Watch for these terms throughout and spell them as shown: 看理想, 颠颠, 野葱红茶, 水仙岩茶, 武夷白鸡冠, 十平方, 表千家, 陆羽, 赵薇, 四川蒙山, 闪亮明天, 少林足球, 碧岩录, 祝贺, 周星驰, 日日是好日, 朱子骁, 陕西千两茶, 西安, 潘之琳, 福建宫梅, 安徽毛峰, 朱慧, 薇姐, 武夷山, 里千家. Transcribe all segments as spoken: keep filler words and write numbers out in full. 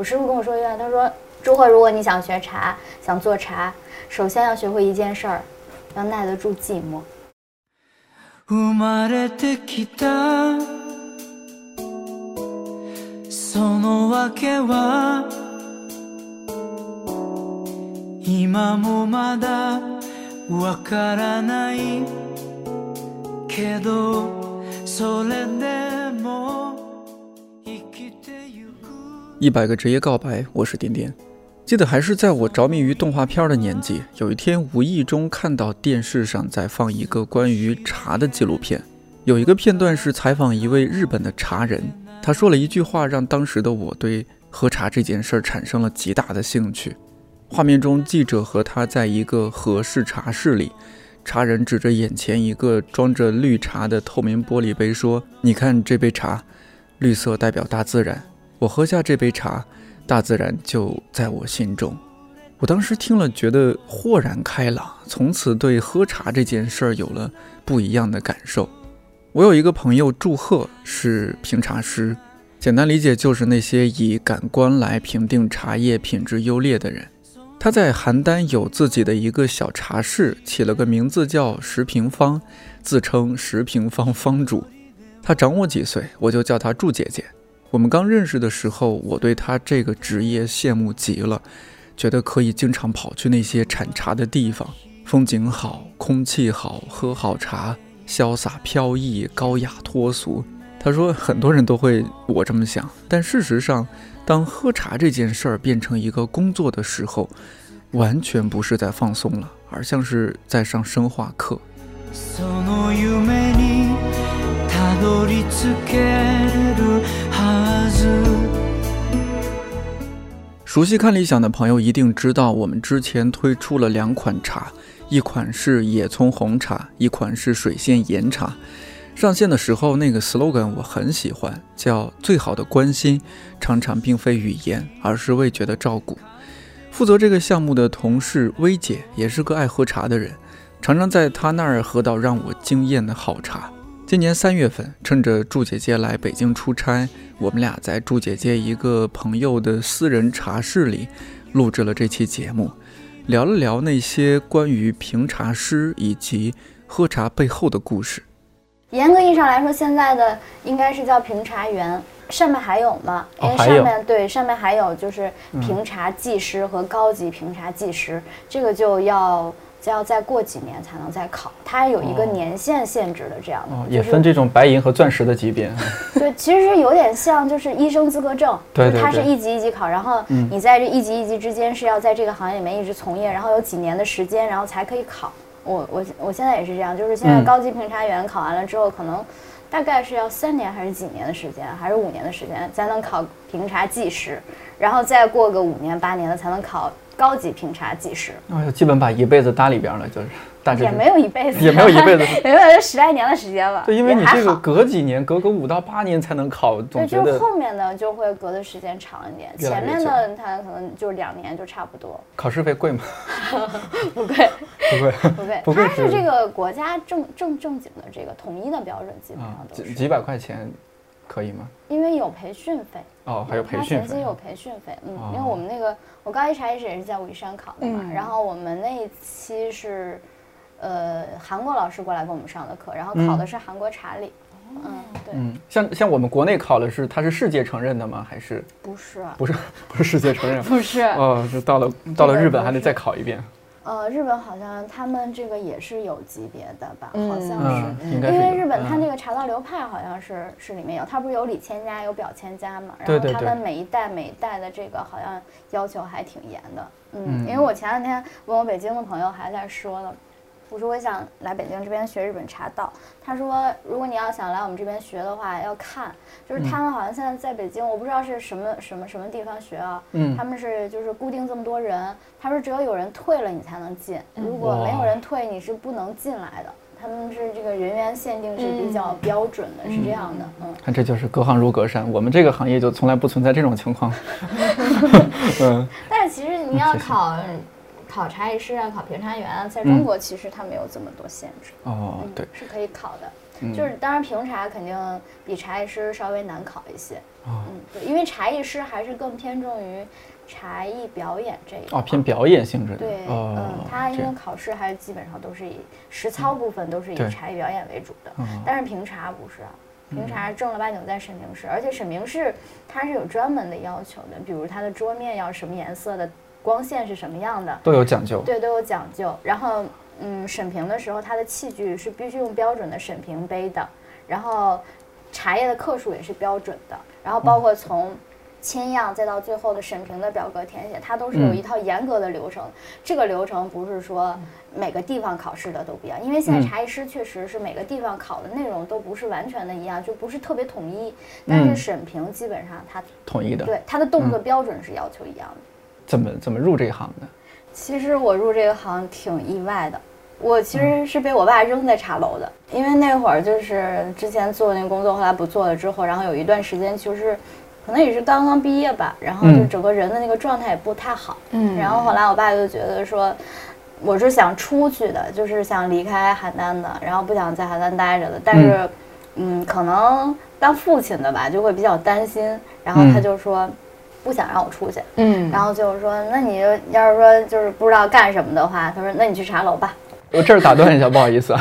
我师傅跟我说一段，他说：“朱慧，如果你想学茶，想做茶，首先要学会一件事儿，要耐得住寂寞。”一百个职业告白，我是点点。记得还是在我着迷于动画片的年纪，有一天无意中看到电视上在放一个关于茶的纪录片，有一个片段是采访一位日本的茶人，他说了一句话让当时的我对喝茶这件事产生了极大的兴趣。画面中记者和他在一个和式茶室里，茶人指着眼前一个装着绿茶的透明玻璃杯说：“你看这杯茶，绿色代表大自然。我喝下这杯茶，大自然就在我心中。”我当时听了觉得豁然开朗，从此对喝茶这件事儿有了不一样的感受。我有一个朋友祝贺是评茶师，简单理解就是那些以感官来评定茶叶品质优劣的人。他在邯郸有自己的一个小茶室，起了个名字叫十平方，自称十平方方主。他长我几岁，我就叫他祝姐姐。我们刚认识的时候，我对他这个职业羡慕极了，觉得可以经常跑去那些产茶的地方，风景好，空气好，喝好茶，潇洒飘逸，高雅脱俗。他说很多人都会我这么想，但事实上，当喝茶这件事儿变成一个工作的时候，完全不是在放松了，而像是在上生化课。熟悉看理想的朋友一定知道，我们之前推出了两款茶，一款是野葱红茶，一款是水仙岩茶。上线的时候那个 slogan 我很喜欢，叫最好的关心常常并非语言，而是味觉的照顾。负责这个项目的同事薇姐也是个爱喝茶的人，常常在她那儿喝到让我惊艳的好茶。今年三月份，趁着祝姐姐来北京出差，我们俩在祝姐姐一个朋友的私人茶室里录制了这期节目，聊了聊那些关于评茶师以及喝茶背后的故事。严格意义上来说，现在的应该是叫评茶员，上面还有吗？因为上面、哦、对，上面还有就是评茶技师和高级评茶技师，嗯、这个就要。就要再过几年才能再考，它有一个年限限制的这样的，哦就是、也分这种白银和钻石的级别。对，其实有点像就是医生资格证，对对对，它是一级一级考，然后你在这一级一级之间是要在这个行业里面一直从业，然后有几年的时间，然后才可以考。我我我现在也是这样，就是现在高级评茶员考完了之后，嗯、可能大概是要三年还是几年的时间，还是五年的时间才能考评茶技师，然后再过个五年八年的才能考高级评茶技师。哦，基本把一辈子搭里边了，就是大致也没有一辈子，也没有一辈子，也没有十来年的时间了。对，因为你这个隔几年，隔个五到八年才能考，总觉得对，就是后面的就会隔的时间长一点，越来越前面的它可能就两年就差不多。考试费贵吗？不贵，不贵，不贵，不贵。它是这个国家正正正经的这个统一的标准，基本上都是、嗯、几, 几百块钱。可以吗？因为有培训费哦，还有培训费，前期有培训费，嗯，哦、因为我们那个我高一茶艺史也是在武夷山考的嘛，嗯、然后我们那一期是，呃，韩国老师过来给我们上的课，然后考的是韩国茶礼，嗯，嗯对，嗯，像像我们国内考的是，它是世界承认的吗？还是不是？不是，不是世界承认，不是哦，就到了到了日本还得再考一遍。呃，日本好像他们这个也是有级别的吧，嗯、好像是，嗯、因为日本它那个茶道流派好像是、嗯、是里面有，它不是有里千家有表千家嘛，然后他们每一代每一代的这个好像要求还挺严的，嗯，嗯因为我前两天问我北京的朋友还在说呢，我说我想来北京这边学日本茶道，他说如果你要想来我们这边学的话，要看，就是他们好像现在在北京，我不知道是什么什么什么地方学啊，嗯，他们是就是固定这么多人，他说只有有人退了你才能进，如果没有人退你是不能进来的，他们是这个人员限定是比较标准的，嗯、是这样的，嗯，看这就是隔行如隔山，我们这个行业就从来不存在这种情况，嗯，但是其实你要考。考茶艺师啊，考评茶员啊，在中国其实它没有这么多限制。嗯、哦，对，是可以考的。嗯、就是当然评茶肯定比茶艺师稍微难考一些，哦、嗯，对，因为茶艺师还是更偏重于茶艺表演这一块，哦，偏表演性质的，对，哦、嗯，他因为考试还基本上都是以实操部分都是以茶艺表演为主的，嗯、但是评茶不是啊。 评茶正儿八经在审评室，而且审评室它是有专门的要求的，比如它的桌面要什么颜色的，光线是什么样的，都有讲究。对，都有讲究。然后，嗯，审评的时候，它的器具是必须用标准的审评杯的，然后茶叶的克数也是标准的，然后包括从签样再到最后的审评的表格填写，它都是有一套严格的流程。嗯、这个流程不是说。 每个地方考试的都不一样，因为现在茶艺师确实是每个地方考的内容都不是完全的一样，就不是特别统一。但是审评基本上它统一的，对它的动作标准是要求一样的。怎么怎么入这一行的？其实我入这个行挺意外的，我其实是被我爸扔在茶楼的，因为那会儿就是之前做那个工作，后来不做了之后，然后有一段时间就是。 可能也是刚刚毕业吧，然后就整个人的那个状态也不太好，嗯，然后后来我爸就觉得说，我是想出去的，就是想离开邯郸的，然后不想在邯郸待着的，但是，嗯，可能当父亲的吧，就会比较担心，然后他就说，不想让我出去，嗯，然后就是说，那你要是说就是不知道干什么的话，他说，那你去茶楼吧。 我这儿打断一下，不好意思啊，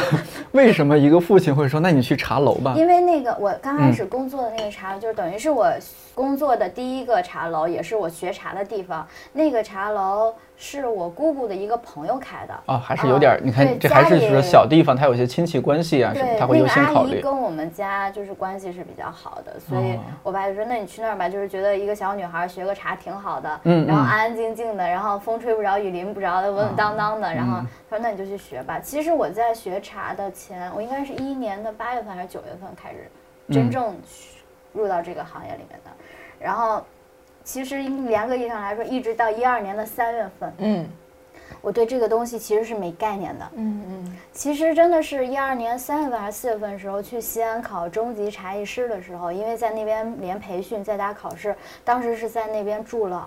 为什么一个父亲会说，那你去茶楼吧？因为那个我刚开始工作的那个茶楼，嗯、就是等于是我工作的第一个茶楼，也是我学茶的地方。那个茶楼是我姑姑的一个朋友开的。啊，还是有点，啊、你看这还是说小地方，他有些亲戚关系啊什么，他会优先考虑。那个阿姨跟我们家就是关系是比较好的，所以我爸就说，那你去那儿吧，就是觉得一个小女孩学个茶挺好的，嗯，然后安安静静的，然后风吹不着雨淋不着的，稳稳当当的，啊、然后他说那你就去学。 吧，其实我在学茶的前，我应该是一一年的八月份还是九月份开始，真正入到这个行业里面的。然后，其实严格意义上来说，一直到一二年的三月份，嗯，我对这个东西其实是没概念的。嗯嗯，其实真的是一二年三月份还是四月份的时候去西安考中级茶艺师的时候，因为在那边连培训再加考试，当时是在那边住了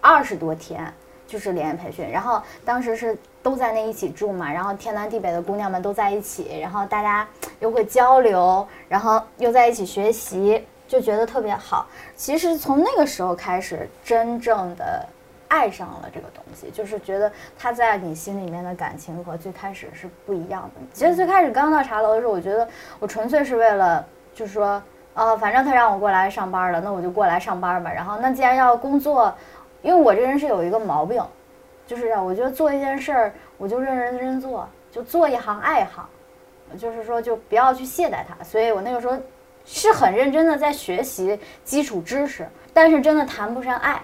二十多天。 就是连夜培训，然后当时是都在那一起住嘛，然后天南地北的姑娘们都在一起，然后大家又会交流，然后又在一起学习，就觉得特别好。其实从那个时候开始，真正的爱上了这个东西，就是觉得它在你心里面的感情和最开始是不一样的。其实最开始刚到茶楼的时候，我觉得我纯粹是为了，就是说，呃，反正他让我过来上班了，那我就过来上班吧。然后那既然要工作。 因为我这人是有一个毛病，就是啊，我觉得做一件事儿，我就认认真真做，就做一行爱一行，就是说就不要去懈怠它。所以我那个时候是很认真的在学习基础知识，但是真的谈不上爱。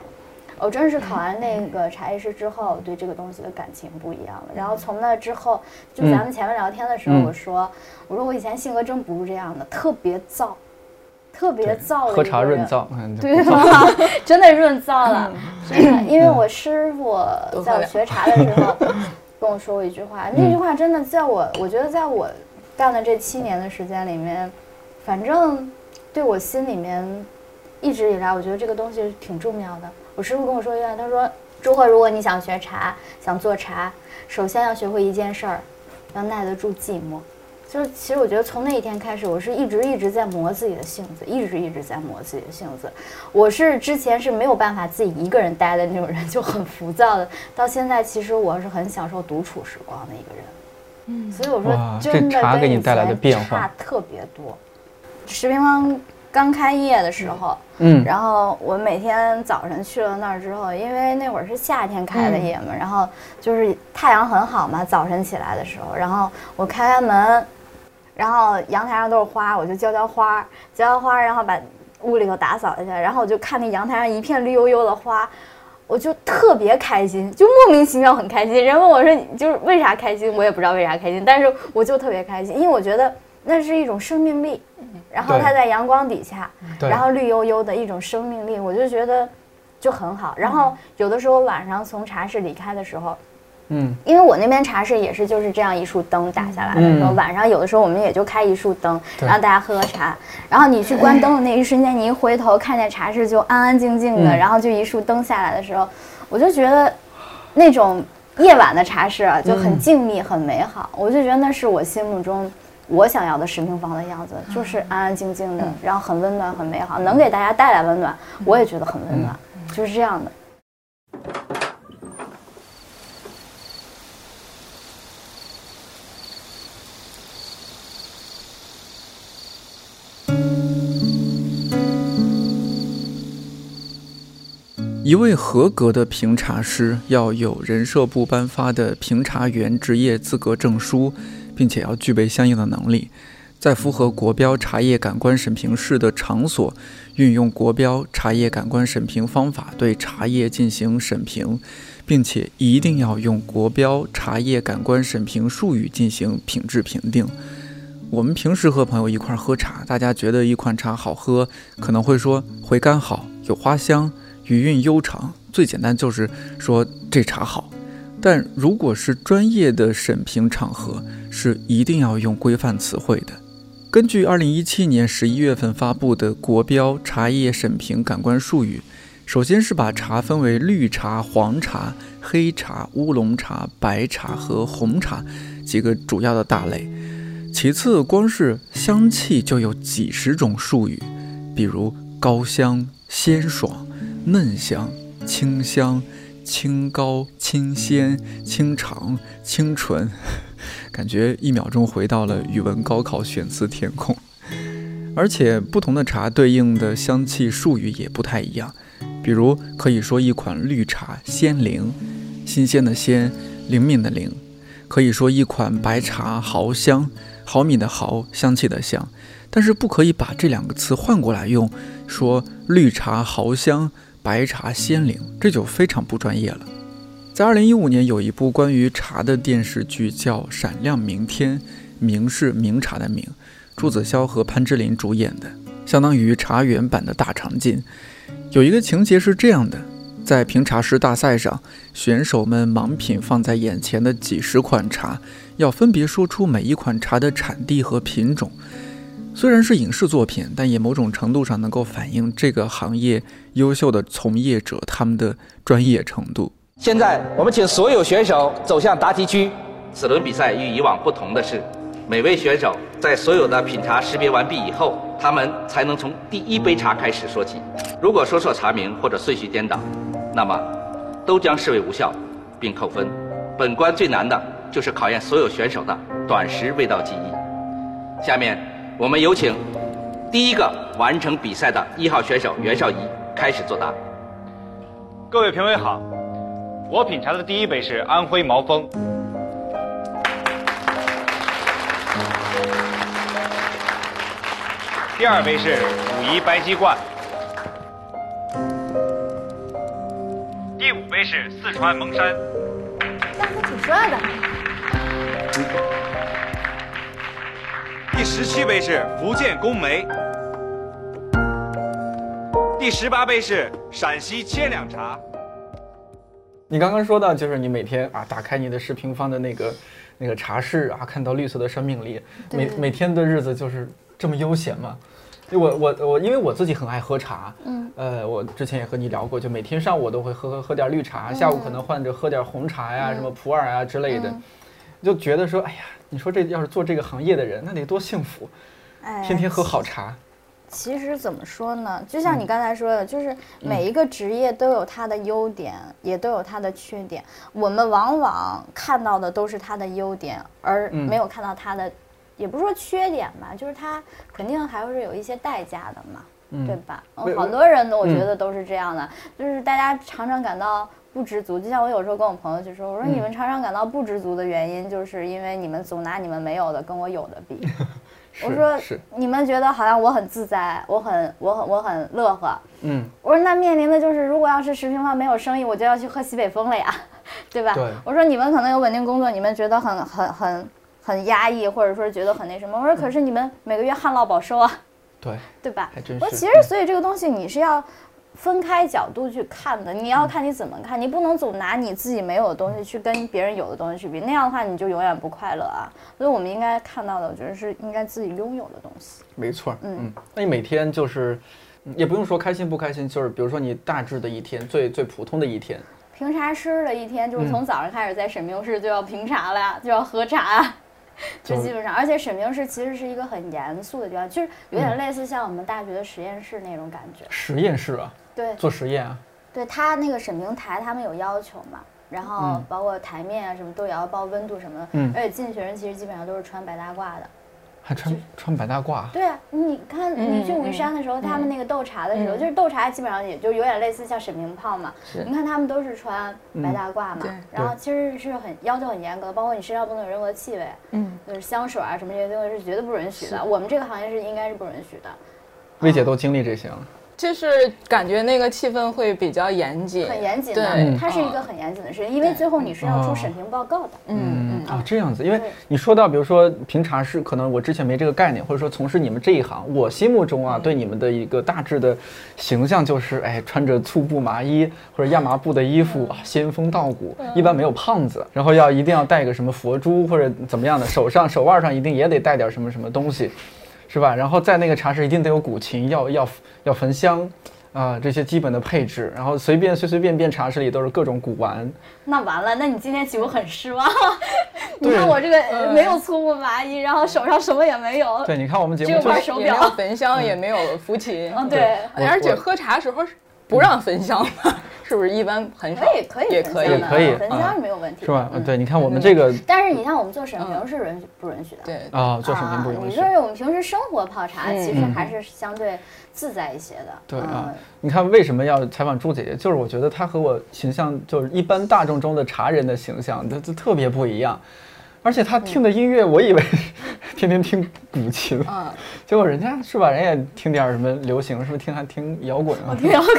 我真是考完那个茶艺师之后，对这个东西的感情不一样了。然后从那之后，就咱们前面聊天的时候，我说，我说我以前性格真不是这样的，特别燥。 特别燥了，喝茶润燥，对吧？真的润燥了，因为我师傅在我学茶的时候跟我说过一句话，那句话真的在我，我觉得在我干的这七年的时间里面，反正对我心里面一直以来，我觉得这个东西挺重要的。我师傅跟我说一句话，他说：“朱慧，如果你想学茶，想做茶，首先要学会一件事儿，要耐得住寂寞。” 就是，其实我觉得从那一天开始，我是一直一直在磨自己的性子，一直一直在磨自己的性子。我是之前是没有办法自己一个人待的那种人，就很浮躁的。到现在，其实我是很享受独处时光的一个人。嗯，所以我说，真的跟以前差特别多。石平方刚开业的时候，嗯，然后我每天早晨去了那儿之后，因为那会儿是夏天开的业嘛，然后就是太阳很好嘛，早晨起来的时候，然后我开开门。 然后阳台上都是花，我就浇浇花，浇浇花，然后把屋里头打扫一下，然后我就看那阳台上一片绿油油的花，我就特别开心，就莫名其妙很开心。人问我说你就是为啥开心，我也不知道为啥开心，但是我就特别开心，因为我觉得那是一种生命力。然后它在阳光底下，然后绿油油的一种生命力，我就觉得就很好。然后有的时候晚上从茶室离开的时候。 嗯，因为我那边茶室也是就是这样一束灯打下来的时候，嗯、晚上有的时候我们也就开一束灯，让大家喝喝茶。然后你去关灯的那一瞬间，你一回头看见茶室就安安静静的，嗯、然后就一束灯下来的时候，我就觉得那种夜晚的茶室啊就很静谧、嗯、很美好。我就觉得那是我心目中我想要的十平方的样子，就是安安静静的，然后很温暖，很美好，能给大家带来温暖，我也觉得很温暖，就是这样的。 一位合格的评茶师要有人社部颁发的评茶员职业资格证书，并且要具备相应的能力，在符合国标茶叶感官审评试的场所，运用国标茶叶感官审评方法对茶叶进行审评，并且一定要用国标茶叶感官审评术语进行品质评定。 我们平时和朋友一块喝茶，大家觉得一款茶好喝，可能会说回甘好，有花香，余韵悠长，最简单就是说这茶好。但如果是专业的审评场合，是一定要用规范词汇的。根据二零一七年十一月份发布的国标茶叶审评感官术语，首先是把茶分为绿茶、黄茶、黑茶、乌龙茶、白茶和红茶几个主要的大类。 其次，光是香气就有几十种术语，比如高香、鲜爽、嫩香、清香、清高、清鲜、清长、清纯，感觉一秒钟回到了语文高考选词填空。而且，不同的茶对应的香气术语也不太一样，比如可以说一款绿茶鲜灵，新鲜的鲜，灵敏的灵；可以说一款白茶毫香。 毫米的毫，香气的香，但是不可以把这两个词换过来用，说绿茶毫香，白茶鲜灵，这就非常不专业了。在二零一五年有一部关于茶的电视剧叫《闪亮明天》，明是明茶的明，朱子骁和潘之琳主演的，相当于茶园版的大长今。有一个情节是这样的。 在评茶师大赛上，选手们盲品放在眼前的几十款茶，要分别说出每一款茶的产地和品种。虽然是影视作品，但也某种程度上能够反映这个行业优秀的从业者他们的专业程度。现在，我们请所有选手走向答题区。此轮比赛与以往不同的是，每位选手在所有的品茶识别完毕以后，他们才能从第一杯茶开始说起。如果说错茶名或者顺序颠倒， 那么，都将视为无效，并扣分。本关最难的就是考验所有选手的短时味道记忆。下面，我们有请第一个完成比赛的一号选手袁绍仪开始作答。各位评委好，我品茶的第一杯是安徽毛峰。第二杯是武夷白鸡冠。 第五杯是四川蒙山，大哥挺帅的。第十七杯是福建宫梅，第十八杯是陕西千两茶。你刚刚说到，就是你每天啊，打开你的十平方的那个那个茶室啊，看到绿色的生命力，每每天的日子就是这么悠闲嘛。 我我我，因为我自己很爱喝茶，嗯，呃，我之前也和你聊过，就每天上午我都会喝喝喝点绿茶，嗯、下午可能换着喝点红茶呀、嗯、什么普洱啊之类的，嗯、就觉得说，哎呀，你说这要是做这个行业的人，那得多幸福，哎、天天喝好茶。 其实怎么说呢？就像你刚才说的，嗯、就是每一个职业都有它的优点，嗯、也都有它的缺点。我们往往看到的都是它的优点，而没有看到它的。 也不是说缺点吧，就是它肯定还是有一些代价的嘛，嗯、对吧？嗯，好多人都我觉得都是这样的，嗯、就是大家常常感到不知足。就像我有时候跟我朋友去说，我说你们常常感到不知足的原因，就是因为你们总拿你们没有的跟我有的比。我说你们觉得好像我很自在，我很我很我很乐呵。嗯，我说那面临的就是，如果要是十平方没有生意，我就要去喝西北风了呀，对吧？对我说你们可能有稳定工作，你们觉得很很很。 很压抑，或者说觉得很那什么。我说，可是你们每个月旱涝保收啊，对对吧？还真是。我其实，所以这个东西你是要分开角度去看的，你要看你怎么看，你不能总拿你自己没有的东西去跟别人有的东西去比，那样的话你就永远不快乐啊。所以我们应该看到的，我觉得是应该自己拥有的东西。没错，嗯嗯。那你每天就是，也不用说开心不开心，就是比如说你大致的一天，最最普通的一天。评茶师的一天就是从早上开始，在审评室就要评茶了，就要喝茶。就基本上，而且审评室其实是一个很严肃的地方，就是有点类似像我们大学的实验室那种感觉。嗯、实验室啊，对，做实验啊。对他那个审评台，他们有要求嘛，然后包括台面啊什么都也要报温度什么的。嗯。而且进学生其实基本上都是穿白大褂的。还穿穿白大褂？对啊，你看你去武夷山的时候，嗯、他们那个斗茶的时候，嗯、就是斗茶基本上也就有点类似像沈明炮嘛。你看他们都是穿白大褂嘛，嗯、然后其实是很要求很严格的，包括你身上不能有任何气味，嗯，就是香水啊什么这些东西是绝对不允许的。我们这个行业是应该是不允许的。薇姐都经历这些了。就是感觉那个气氛会比较严谨，很严谨的，对，它是一个很严谨的事情，因为最后你是要出审评报告的。嗯嗯啊，这样子，因为你说到，比如说评茶师，可能我之前没这个概念，或者说从事你们这一行，我心目中啊，对你们的一个大致的形象就是，哎，穿着粗布麻衣或者亚麻布的衣服，啊，仙风道骨，一般没有胖子，然后要一定要戴个什么佛珠或者怎么样的，手上手腕上一定也得戴点什么什么东西。是吧？然后在那个茶室一定得有古琴，要要要焚香，啊、呃，这些基本的配置。然后随便随随便便茶室里都是各种古玩。那完了，那你今天岂不很失望？你看我这个没有粗布麻衣，然后手上什么也没有。对，你看我们节目就是也没有焚香，嗯、也没有抚琴。嗯，对。而且喝茶时候不让焚香嘛，嗯、是不是？一般很少。可以可以也可以也可以焚香是没有问题，是吧？嗯，对，你看我们这个。但是你看我们做审评是允许不允许的？对啊，做审评不允许。你说我们平时生活泡茶，其实还是相对自在一些的。对啊，你看为什么要采访朱姐姐？就是我觉得她和我形象，就是一般大众中的茶人的形象，她特别不一样。而且她听的音乐，我以为天天听古琴，结果人家是吧？人也听点什么流行，是不是听还听摇滚啊？我听摇滚。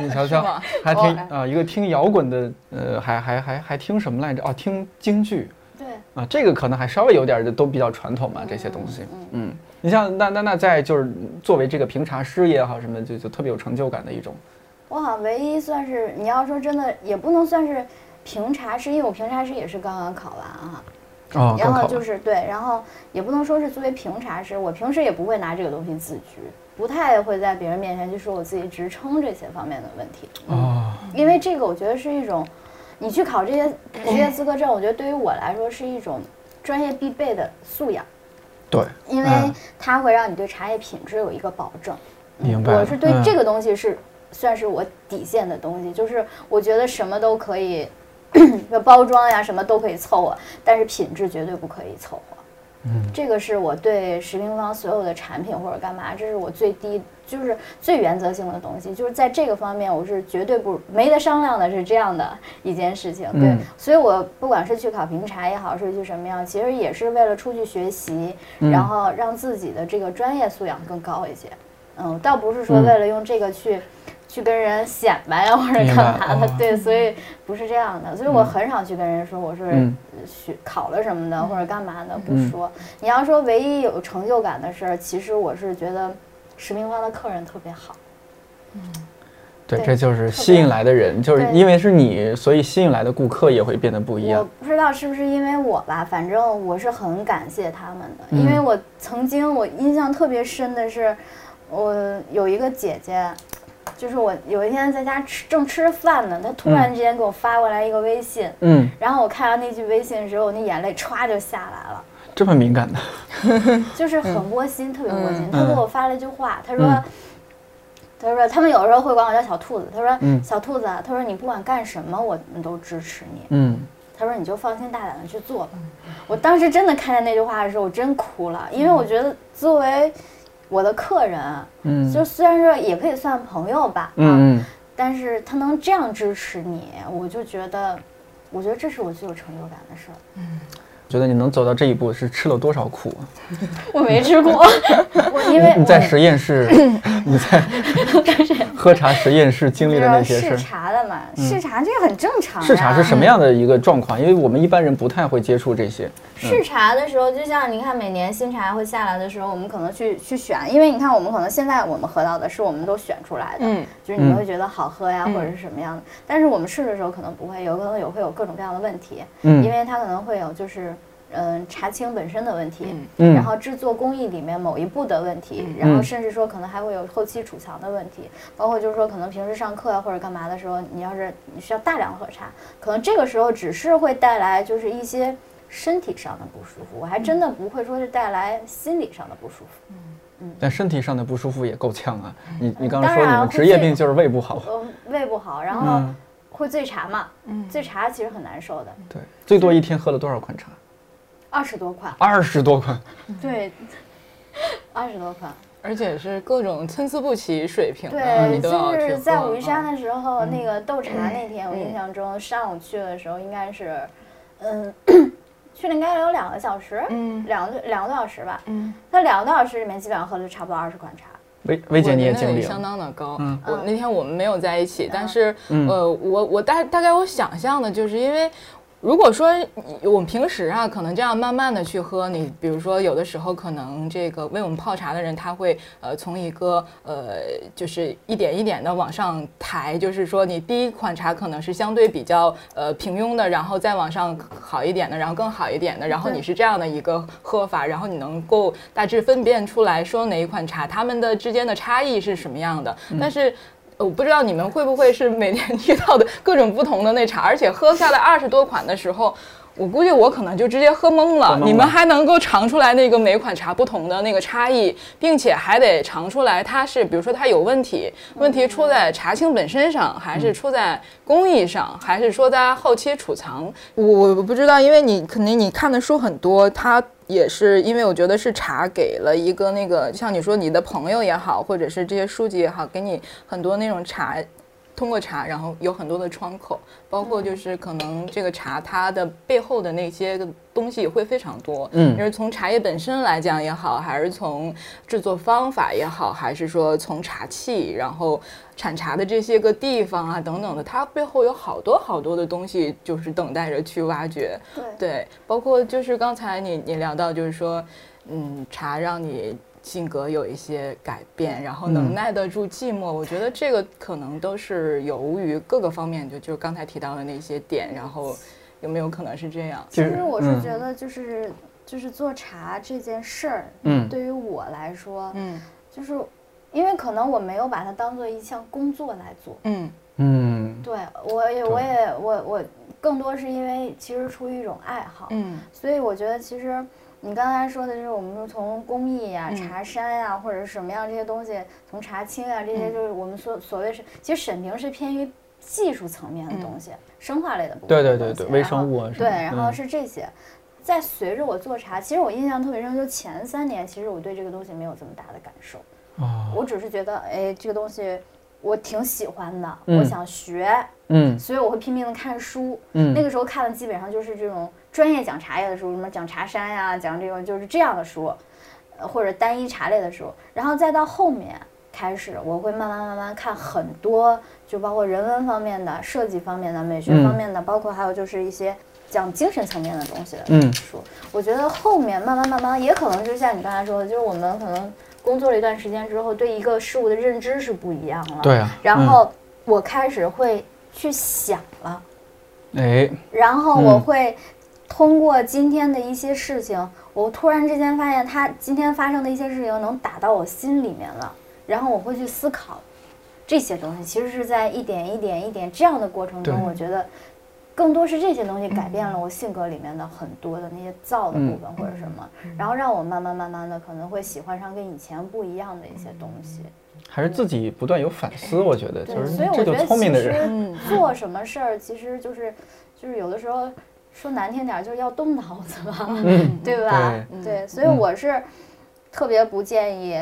你瞧瞧，还听啊、呃，一个听摇滚的，呃，还还还还听什么来着？哦，听京剧。对。啊，这个可能还稍微有点，都比较传统嘛，这些东西。嗯。嗯嗯你像那那那在就是作为这个评茶师也好什么，就就特别有成就感的一种。我好像唯一算是你要说真的，也不能算是评茶师，因为我评茶师也是刚刚考完啊。哦。然后就是对，然后也不能说是作为评茶师，我平时也不会拿这个东西自居。不太会在别人面前去说我自己职称这些方面的问题，嗯，因为这个我觉得是一种，你去考这些职业资格证，我觉得对于我来说是一种专业必备的素养，对，因为它会让你对茶叶品质有一个保证。明白。我是对这个东西是算是我底线的东西，就是我觉得什么都可以，包装呀什么都可以凑合，但是品质绝对不可以凑合。嗯、这个是我对食品方所有的产品或者干嘛，这是我最低就是最原则性的东西，就是在这个方面我是绝对不没得商量的，是这样的一件事情。对，嗯、所以我不管是去考评茶也好，是去什么样，其实也是为了出去学习，嗯、然后让自己的这个专业素养更高一些。嗯，倒不是说为了用这个去、嗯、去跟人显摆呀或者干嘛的，哦、对，所以不是这样的，所以我很少去跟人说我是、嗯。去考了什么的或者干嘛的不说，嗯、你要说唯一有成就感的事儿，其实我是觉得食品方的客人特别好。嗯，对，这就是吸引来的人，就是因为是你，所以吸引来的顾客也会变得不一样。我不知道是不是因为我吧，反正我是很感谢他们的，嗯、因为我曾经我印象特别深的是，我有一个姐姐。就是我有一天在家吃正吃饭呢，他突然之间给我发过来一个微信，嗯，然后我看到那句微信的时候，我那眼泪歘就下来了。这么敏感的，就是很窝心，嗯、特别窝心。嗯、他给我发了一句话，他说，嗯、他说他们有时候会管我叫小兔子，他说，嗯、小兔子，他说你不管干什么，我们都支持你，嗯，他说你就放心大胆的去做吧。嗯、我当时真的看见那句话的时候，我真哭了，因为我觉得作为。我的客人，嗯，就虽然说也可以算朋友吧，嗯，啊、但是他能这样支持你，我就觉得，我觉得这是我最有成就感的事儿。嗯，觉得你能走到这一步是吃了多少苦？我没吃苦，我因为你在实验室，你在喝茶实验室经历的那些事，试茶的嘛，试茶这个很正常。试茶是什么样的一个状况？因为我们一般人不太会接触这些。试茶的时候，就像你看，每年新茶会下来的时候，我们可能去去选，因为你看，我们可能现在我们喝到的是我们都选出来的，嗯，就是你们会觉得好喝呀，或者是什么样的。但是我们试的时候可能不会，有可能有会有各种各样的问题，嗯，因为它可能会有就是。嗯，茶青本身的问题，嗯、然后制作工艺里面某一步的问题，嗯、然后甚至说可能还会有后期储藏的问题，嗯、包括就是说可能平时上课啊或者干嘛的时候，你要是你需要大量喝茶，可能这个时候只是会带来就是一些身体上的不舒服，我还真的不会说是带来心理上的不舒服。嗯嗯，但身体上的不舒服也够呛啊！你你刚才说你们职业病就是胃不好，呃，胃不好，然后会醉茶嘛，嗯，醉茶其实很难受的。对，最多一天喝了多少款茶？二十多款。二十多款。对，二十多款。而且是各种参差不齐水平的，对，就是在武夷山的时候，嗯、那个斗茶那天，我印象中上午去的时候应该是，嗯，去了应该有两个小时，嗯，两个两个多小时吧，嗯，那两个多小时里面基本上喝了差不多二十款茶。薇薇姐，你也经历相当的高。嗯，我那天我们没有在一起，嗯、但是、嗯、呃，我我大大概我想象的就是因为。如果说我们平时啊，可能这样慢慢的去喝，你比如说有的时候可能这个为我们泡茶的人，他会呃从一个呃就是一点一点的往上抬，就是说你第一款茶可能是相对比较呃平庸的，然后再往上好一点的，然后更好一点的，然后你是这样的一个喝法，然后你能够大致分辨出来说哪一款茶它们的之间的差异是什么样的，嗯、但是。我不知道你们会不会是每天遇到的各种不同的那茶，而且喝下来二十多款的时候，我估计我可能就直接喝懵了。你们还能够尝出来那个每款茶不同的那个差异，并且还得尝出来它是，比如说它有问题，问题出在茶青本身上，还是出在工艺上，还是说它后期储藏？我不知道，因为你肯定你看的书很多，它。也是因为我觉得是茶给了一个那个，像你说你的朋友也好，或者是这些书籍也好，给你很多那种茶，通过茶，然后有很多的窗口，包括就是可能这个茶它的背后的那些东西会非常多，嗯，就是从茶叶本身来讲也好，还是从制作方法也好，还是说从茶器，然后产茶的这些个地方啊等等的，它背后有好多好多的东西，就是等待着去挖掘，对，对，包括就是刚才你你聊到就是说，嗯，茶让你。性格有一些改变，然后能耐得住寂寞，嗯、我觉得这个可能都是由于各个方面，就就刚才提到的那些点，然后有没有可能是这样？其实我是觉得，就是、嗯、就是做茶这件事儿，嗯，对于我来说，嗯，就是因为可能我没有把它当做一项工作来做，嗯嗯，对我也我也我我更多是因为其实出于一种爱好，嗯，所以我觉得其实。你刚才说的就是我们从工艺呀、啊、茶山呀、啊，嗯、或者什么样这些东西，从茶青啊这些，就是我们所、嗯、所谓是，其实沈评是偏于技术层面的东西，嗯、生化类的部分的东西。对对对对，微生物啊。对，然后是这些。嗯、在随着我做茶，其实我印象特别深，就前三年，其实我对这个东西没有这么大的感受。哦。我只是觉得，哎，这个东西我挺喜欢的，嗯、我想学。嗯。所以我会拼命的看书。嗯。那个时候看的基本上就是这种。专业讲茶叶的书，什么讲茶山呀、啊，讲这种就是这样的书，或者单一茶类的书，然后再到后面开始，我会慢慢慢慢看很多，就包括人文方面的、设计方面的、美学方面的，嗯、包括还有就是一些讲精神层面的东西的书。嗯、我觉得后面慢慢慢慢，也可能就像你刚才说的，就是我们可能工作了一段时间之后，对一个事物的认知是不一样了。对啊。嗯、然后我开始会去想了，哎，然后我会。嗯通过今天的一些事情，我突然之间发现，他今天发生的一些事情能打到我心里面了，然后我会去思考这些东西。其实是在一点一点一点这样的过程中，我觉得更多是这些东西改变了我性格里面的很多的那些燥的部分或者什么，嗯、然后让我慢慢慢慢的可能会喜欢上跟以前不一样的一些东西。还是自己不断有反思，我觉得就是这就聪明的人做什么事儿，其实就是就是有的时候。说难听点就是要动脑子吧，嗯、对吧？对，对，所以我是特别不建议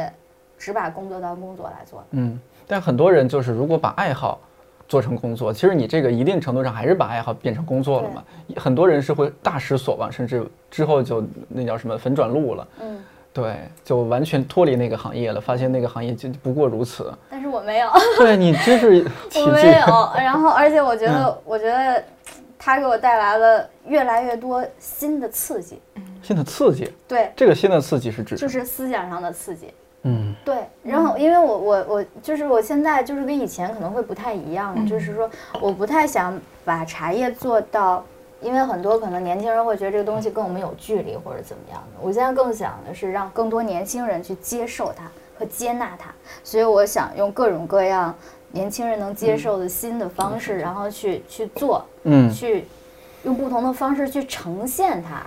只把工作当工作来做的。嗯，但很多人就是如果把爱好做成工作，其实你这个一定程度上还是把爱好变成工作了嘛。很多人是会大失所望，甚至之后就那叫什么粉转路了。嗯。对，就完全脱离那个行业了，发现那个行业就不过如此。但是我没有。对你真是奇迹。我没有，然后而且我觉得，嗯、我觉得。它给我带来了越来越多新的刺激，新的刺激，对，这个新的刺激是指就是思想上的刺激，嗯，对。然后因为我我我就是我现在就是跟以前可能会不太一样，嗯、就是说我不太想把茶叶做到，因为很多可能年轻人会觉得这个东西跟我们有距离或者怎么样的。我现在更想的是让更多年轻人去接受它和接纳它，所以我想用各种各样。年轻人能接受的新的方式，嗯、然后去去做，嗯，去用不同的方式去呈现它。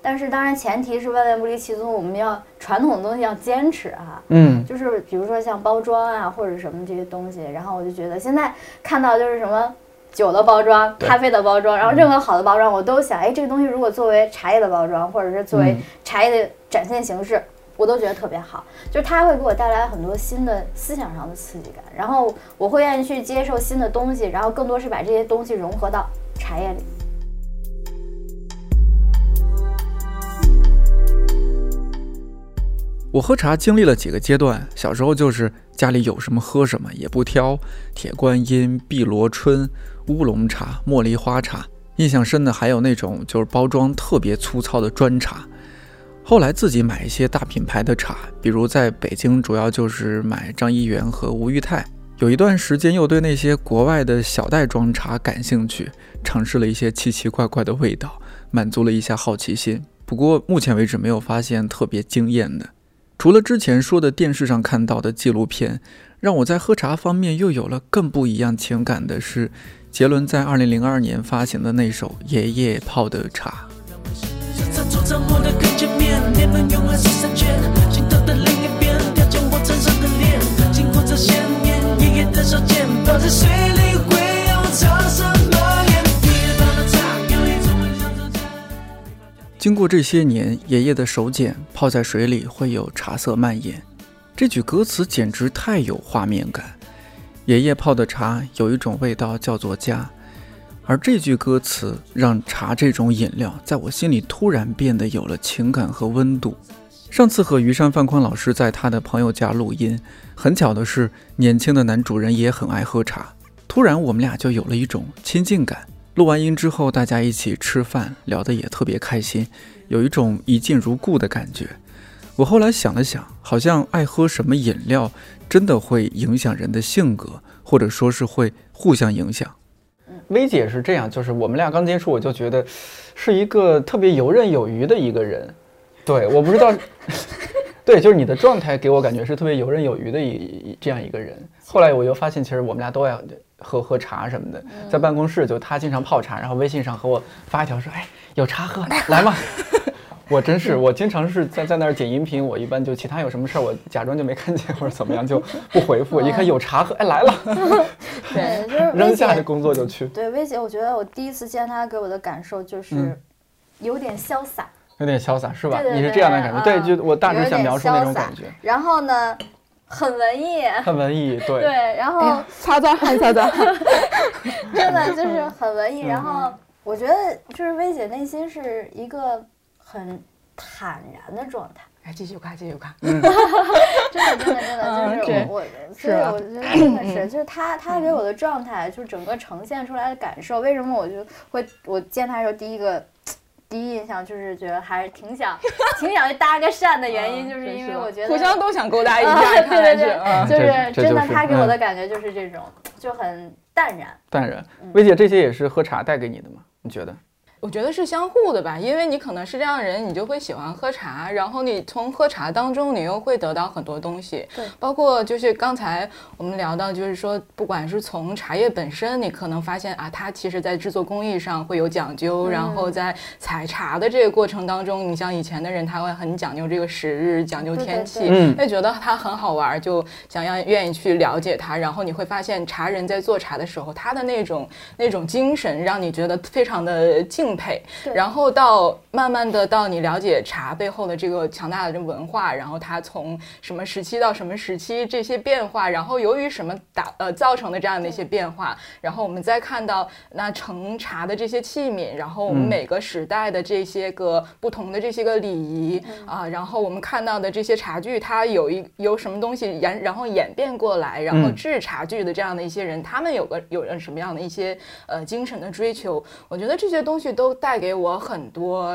但是当然前提是万变不离其宗，我们要传统的东西要坚持啊。嗯，就是比如说像包装啊或者什么这些东西，然后我就觉得现在看到就是什么酒的包装、咖啡的包装，然后任何好的包装，我都想，哎，这个东西如果作为茶叶的包装，或者是作为茶叶的展现形式。嗯，我都觉得特别好，就是它会给我带来很多新的思想上的刺激感，然后我会愿意去接受新的东西，然后更多是把这些东西融合到茶叶里。我喝茶经历了几个阶段，小时候就是家里有什么喝什么，也不挑，铁观音、碧螺春、乌龙茶、茉莉花茶，印象深的还有那种就是包装特别粗糙的砖茶。后来自己买一些大品牌的茶，比如在北京主要就是买张一元和吴裕泰。有一段时间又对那些国外的小袋装茶感兴趣，尝试了一些奇奇怪怪的味道，满足了一下好奇心。不过目前为止没有发现特别惊艳的，除了之前说的电视上看到的纪录片，让我在喝茶方面又有了更不一样情感的是杰伦在二零零二年发行的那首《爷爷泡的茶》。经过这些年，爷爷的手茧泡在水里会有茶色蔓延，这句歌词简直太有画面感。爷爷泡的茶有一种味道叫做家，而这句歌词让茶这种饮料在我心里突然变得有了情感和温度。上次和余山范宽老师在他的朋友家录音，很巧的是年轻的男主人也很爱喝茶，突然我们俩就有了一种亲近感。录完音之后大家一起吃饭，聊得也特别开心，有一种一见如故的感觉。我后来想了想，好像爱喝什么饮料真的会影响人的性格，或者说是会互相影响。薇姐是这样，就是我们俩刚接触，我就觉得是一个特别游刃有余的一个人。对，我不知道对，就是你的状态给我感觉是特别游刃有余的一这样一个人。后来我又发现其实我们俩都爱喝喝茶什么的，在办公室就他经常泡茶，然后微信上和我发一条说，哎，有茶喝来嘛。我真是，我经常是在在那儿剪音频，我一般就其他有什么事儿，我假装就没看见或者怎么样就不回复。一看有茶喝，哎来了，对，就是扔下的工作就去。对，薇姐，我觉得我第一次见她给我的感受就是有点潇洒，嗯、有点潇洒是吧？对对对，你是这样的感觉，嗯、对，就我大致想描述那种感觉。然后呢？很文艺，很文艺，对对，然后擦擦汗，擦擦汗，真的就是很文艺。然后我觉得就是薇姐内心是一个很坦然的状态。哎，继续夸，继续夸，真的真的真的就是我，所以我觉得真的是，就是她她给我的状态，就是整个呈现出来的感受。为什么我就会我见她的时候第一个。第一印象就是觉得还是挺想挺想搭个讪的原因，就是因为我觉得互相都想勾搭一下。对对对，就是真的，他给我的感觉就是这种，就很淡然淡然。薇姐，这些也是喝茶带给你的吗？你觉得？我觉得是相互的吧，因为你可能是这样的人，你就会喜欢喝茶，然后你从喝茶当中你又会得到很多东西。对，包括就是刚才我们聊到，就是说不管是从茶叶本身，你可能发现啊，它其实在制作工艺上会有讲究，嗯、然后在采茶的这个过程当中，你像以前的人他会很讲究这个时日，讲究天气，会觉得它很好玩，就想要愿意去了解它。然后你会发现茶人在做茶的时候，他的那种那种精神让你觉得非常的敬配。然后到慢慢的到你了解茶背后的这个强大的文化，然后它从什么时期到什么时期这些变化，然后由于什么打呃造成的这样的一些变化，然后我们再看到那盛茶的这些器皿，然后我们每个时代的这些个不同的这些个礼仪啊、嗯呃，然后我们看到的这些茶具，它有一有什么东西演然后演变过来，然后制茶具的这样的一些人，他们有个有什么样的一些呃精神的追求，我觉得这些东西。都带给我很多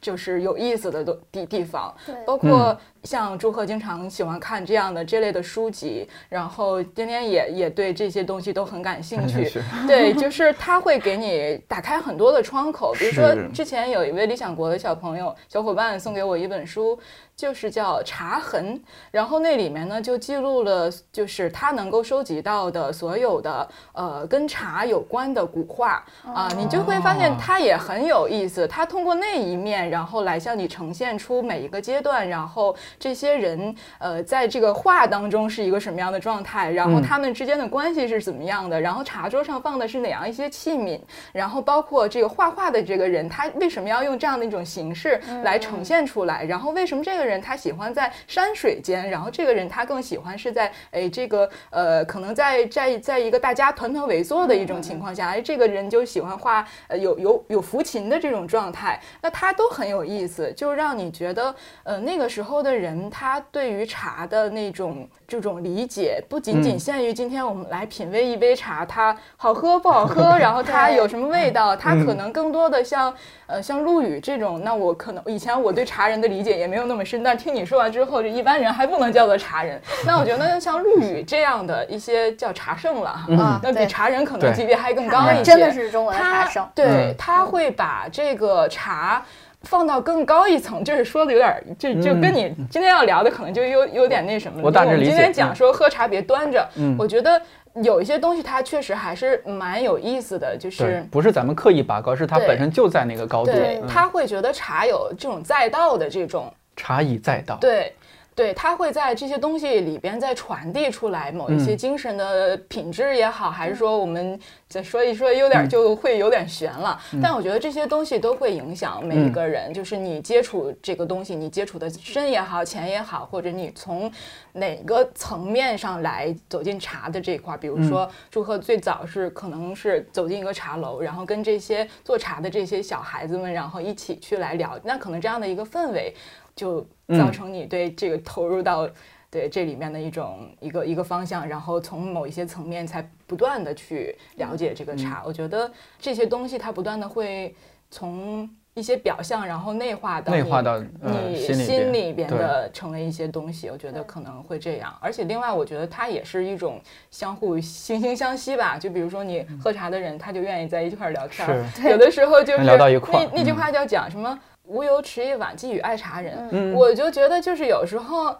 就是有意思的地地方，包括像朱贺经常喜欢看这样的这类的书籍，然后天天也也对这些东西都很感兴趣。对，就是他会给你打开很多的窗口。比如说，之前有一位理想国的小朋友小伙伴送给我一本书，就是叫《茶痕》，然后那里面呢就记录了就是他能够收集到的所有的呃跟茶有关的古画啊、呃，你就会发现它也很有意思。它通过那一面，然后来向你呈现出每一个阶段，然后。 这些人，呃，在这个画当中是一个什么样的状态？然后他们之间的关系是怎么样的？嗯、然后茶桌上放的是哪样一些器皿？然后包括这个画画的这个人，他为什么要用这样的一种形式来呈现出来？嗯、然后为什么这个人他喜欢在山水间？然后这个人他更喜欢是在哎这个呃，可能在在在一个大家团团围坐的一种情况下，哎、嗯，这个人就喜欢画呃有有有抚琴的这种状态，那他都很有意思，就让你觉得呃那个时候的人。 人他对于茶的那种这种理解，不仅仅限于今天我们来品味一杯茶，嗯、它好喝不好喝，然后它有什么味道，它可能更多的像、嗯、呃像陆羽这种，那我可能以前我对茶人的理解也没有那么深，但听你说完之后，这一般人还不能叫做茶人。那我觉得像陆羽这样的一些叫茶圣了啊，那、嗯、比茶人可能级别还更高一些，真的是中文茶圣。对，嗯、他会把这个茶。 放到更高一层，就是说的有点，就就跟你今天要聊的可能就有有点那什么。我大致理解。今天讲说喝茶别端着，嗯、我觉得有一些东西它确实还是蛮有意思的，就是不是咱们刻意拔高，是它本身就在那个高度。对，嗯、他会觉得茶有这种载道的这种。茶以载道。对。 对，他会在这些东西里边再传递出来某一些精神的品质也好，嗯、还是说我们再说一说有点就会有点悬了。嗯、但我觉得这些东西都会影响每一个人，嗯、就是你接触这个东西，你接触的深也好、浅也好，或者你从哪个层面上来走进茶的这一块。比如说朱贺最早是可能是走进一个茶楼，然后跟这些做茶的这些小孩子们，然后一起去来聊，那可能这样的一个氛围。 就造成你对这个投入到对这里面的一种一个一个方向，然后从某一些层面才不断的去了解这个茶。我觉得这些东西它不断的会从一些表象，然后内化到内化到你心里边的成为一些东西。我觉得可能会这样。而且另外，我觉得它也是一种相互惺惺相惜吧。就比如说你喝茶的人，他就愿意在一块聊天。有的时候就是聊到一块，那那句话叫讲什么？ 无由持一碗寄与爱茶人，嗯、我就觉得就是有时候，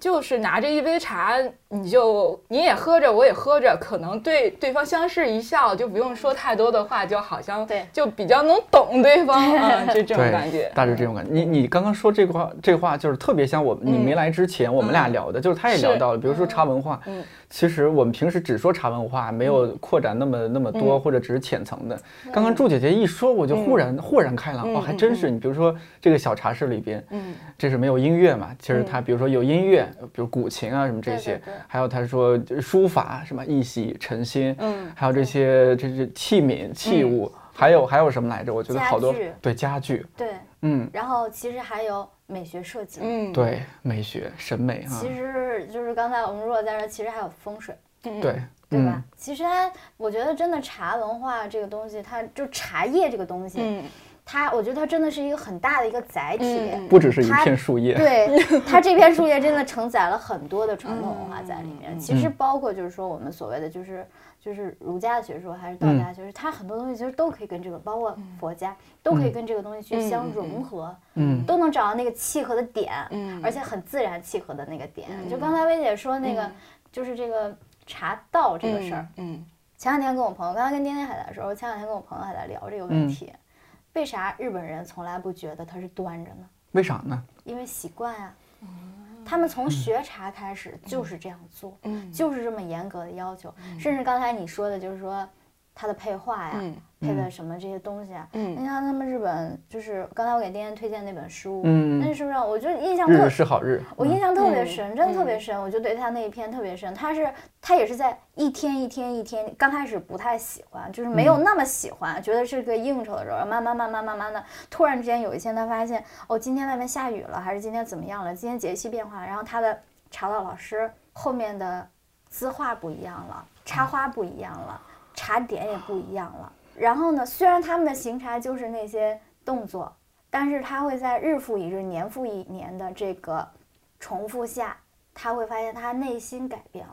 就是拿着一杯茶，你就你也喝着，我也喝着，可能对对方相视一笑，就不用说太多的话，就好像就比较能懂对方啊，就这种感觉，大致这种感觉。你你刚刚说这话，这话就是特别像我们你没来之前我们俩聊的，嗯、就是他也聊到了，比如说茶文化，嗯、其实我们平时只说茶文化，没有扩展那么那么多，嗯、或者只是浅层的。嗯、刚刚祝姐姐一说，我就忽然、嗯、豁然开朗，哦，还真是。你比如说。 这个小茶室里边，嗯，这是没有音乐嘛？其实它比如说有音乐，比如古琴啊什么这些，还有他说书法什么一洗尘心，嗯，还有这些这是器皿器物，还有还有什么来着？我觉得好多对家具，对，嗯，然后其实还有美学设计，嗯，对，美学审美啊，其实就是刚才我们如果在这，其实还有风水，对。 对吧？嗯、其实它，我觉得真的茶文化这个东西，它就茶叶这个东西，嗯、它，我觉得它真的是一个很大的一个载体，嗯、不只是一片树叶。对，它这片树叶真的承载了很多的传统文化在里面。嗯、其实包括就是说我们所谓的就是就是儒家学说还是道家学说，嗯、它很多东西其实都可以跟这个，包括佛家、嗯、都可以跟这个东西去相融合，嗯，都能找到那个契合的点，嗯，而且很自然契合的那个点。嗯、就刚才薇姐说那个，嗯、就是这个。 茶道这个事儿、嗯，嗯，前两天跟我朋友，刚才跟颠颠还在说，我前两天跟我朋友还在聊这个问题，嗯、为啥日本人从来不觉得它是端着呢？为啥呢？因为习惯呀、啊，嗯、他们从学茶开始就是这样做，嗯、就是这么严格的要求，嗯、甚至刚才你说的就是说它的配画呀，嗯、配的什么这些东西啊，嗯，你看他们日本就是刚才我给颠颠推荐那本书，嗯，那是不是我就印象特日是好日，我印象特别深，嗯、真的特别深，嗯、我就对他那一篇特别深，他是。 他也是在一天一天一天，刚开始不太喜欢，就是没有那么喜欢，嗯、觉得是个应酬的时候，慢慢慢慢慢慢的，突然之间有一天他发现，哦，今天外面下雨了，还是今天怎么样了？今天节气变化了，然后他的茶道老师后面的字画不一样了，插花不一样了，茶点也不一样了。然后呢，虽然他们的行茶就是那些动作，但是他会在日复一日、年复一年的这个。重复下，他会发现他内心改变了。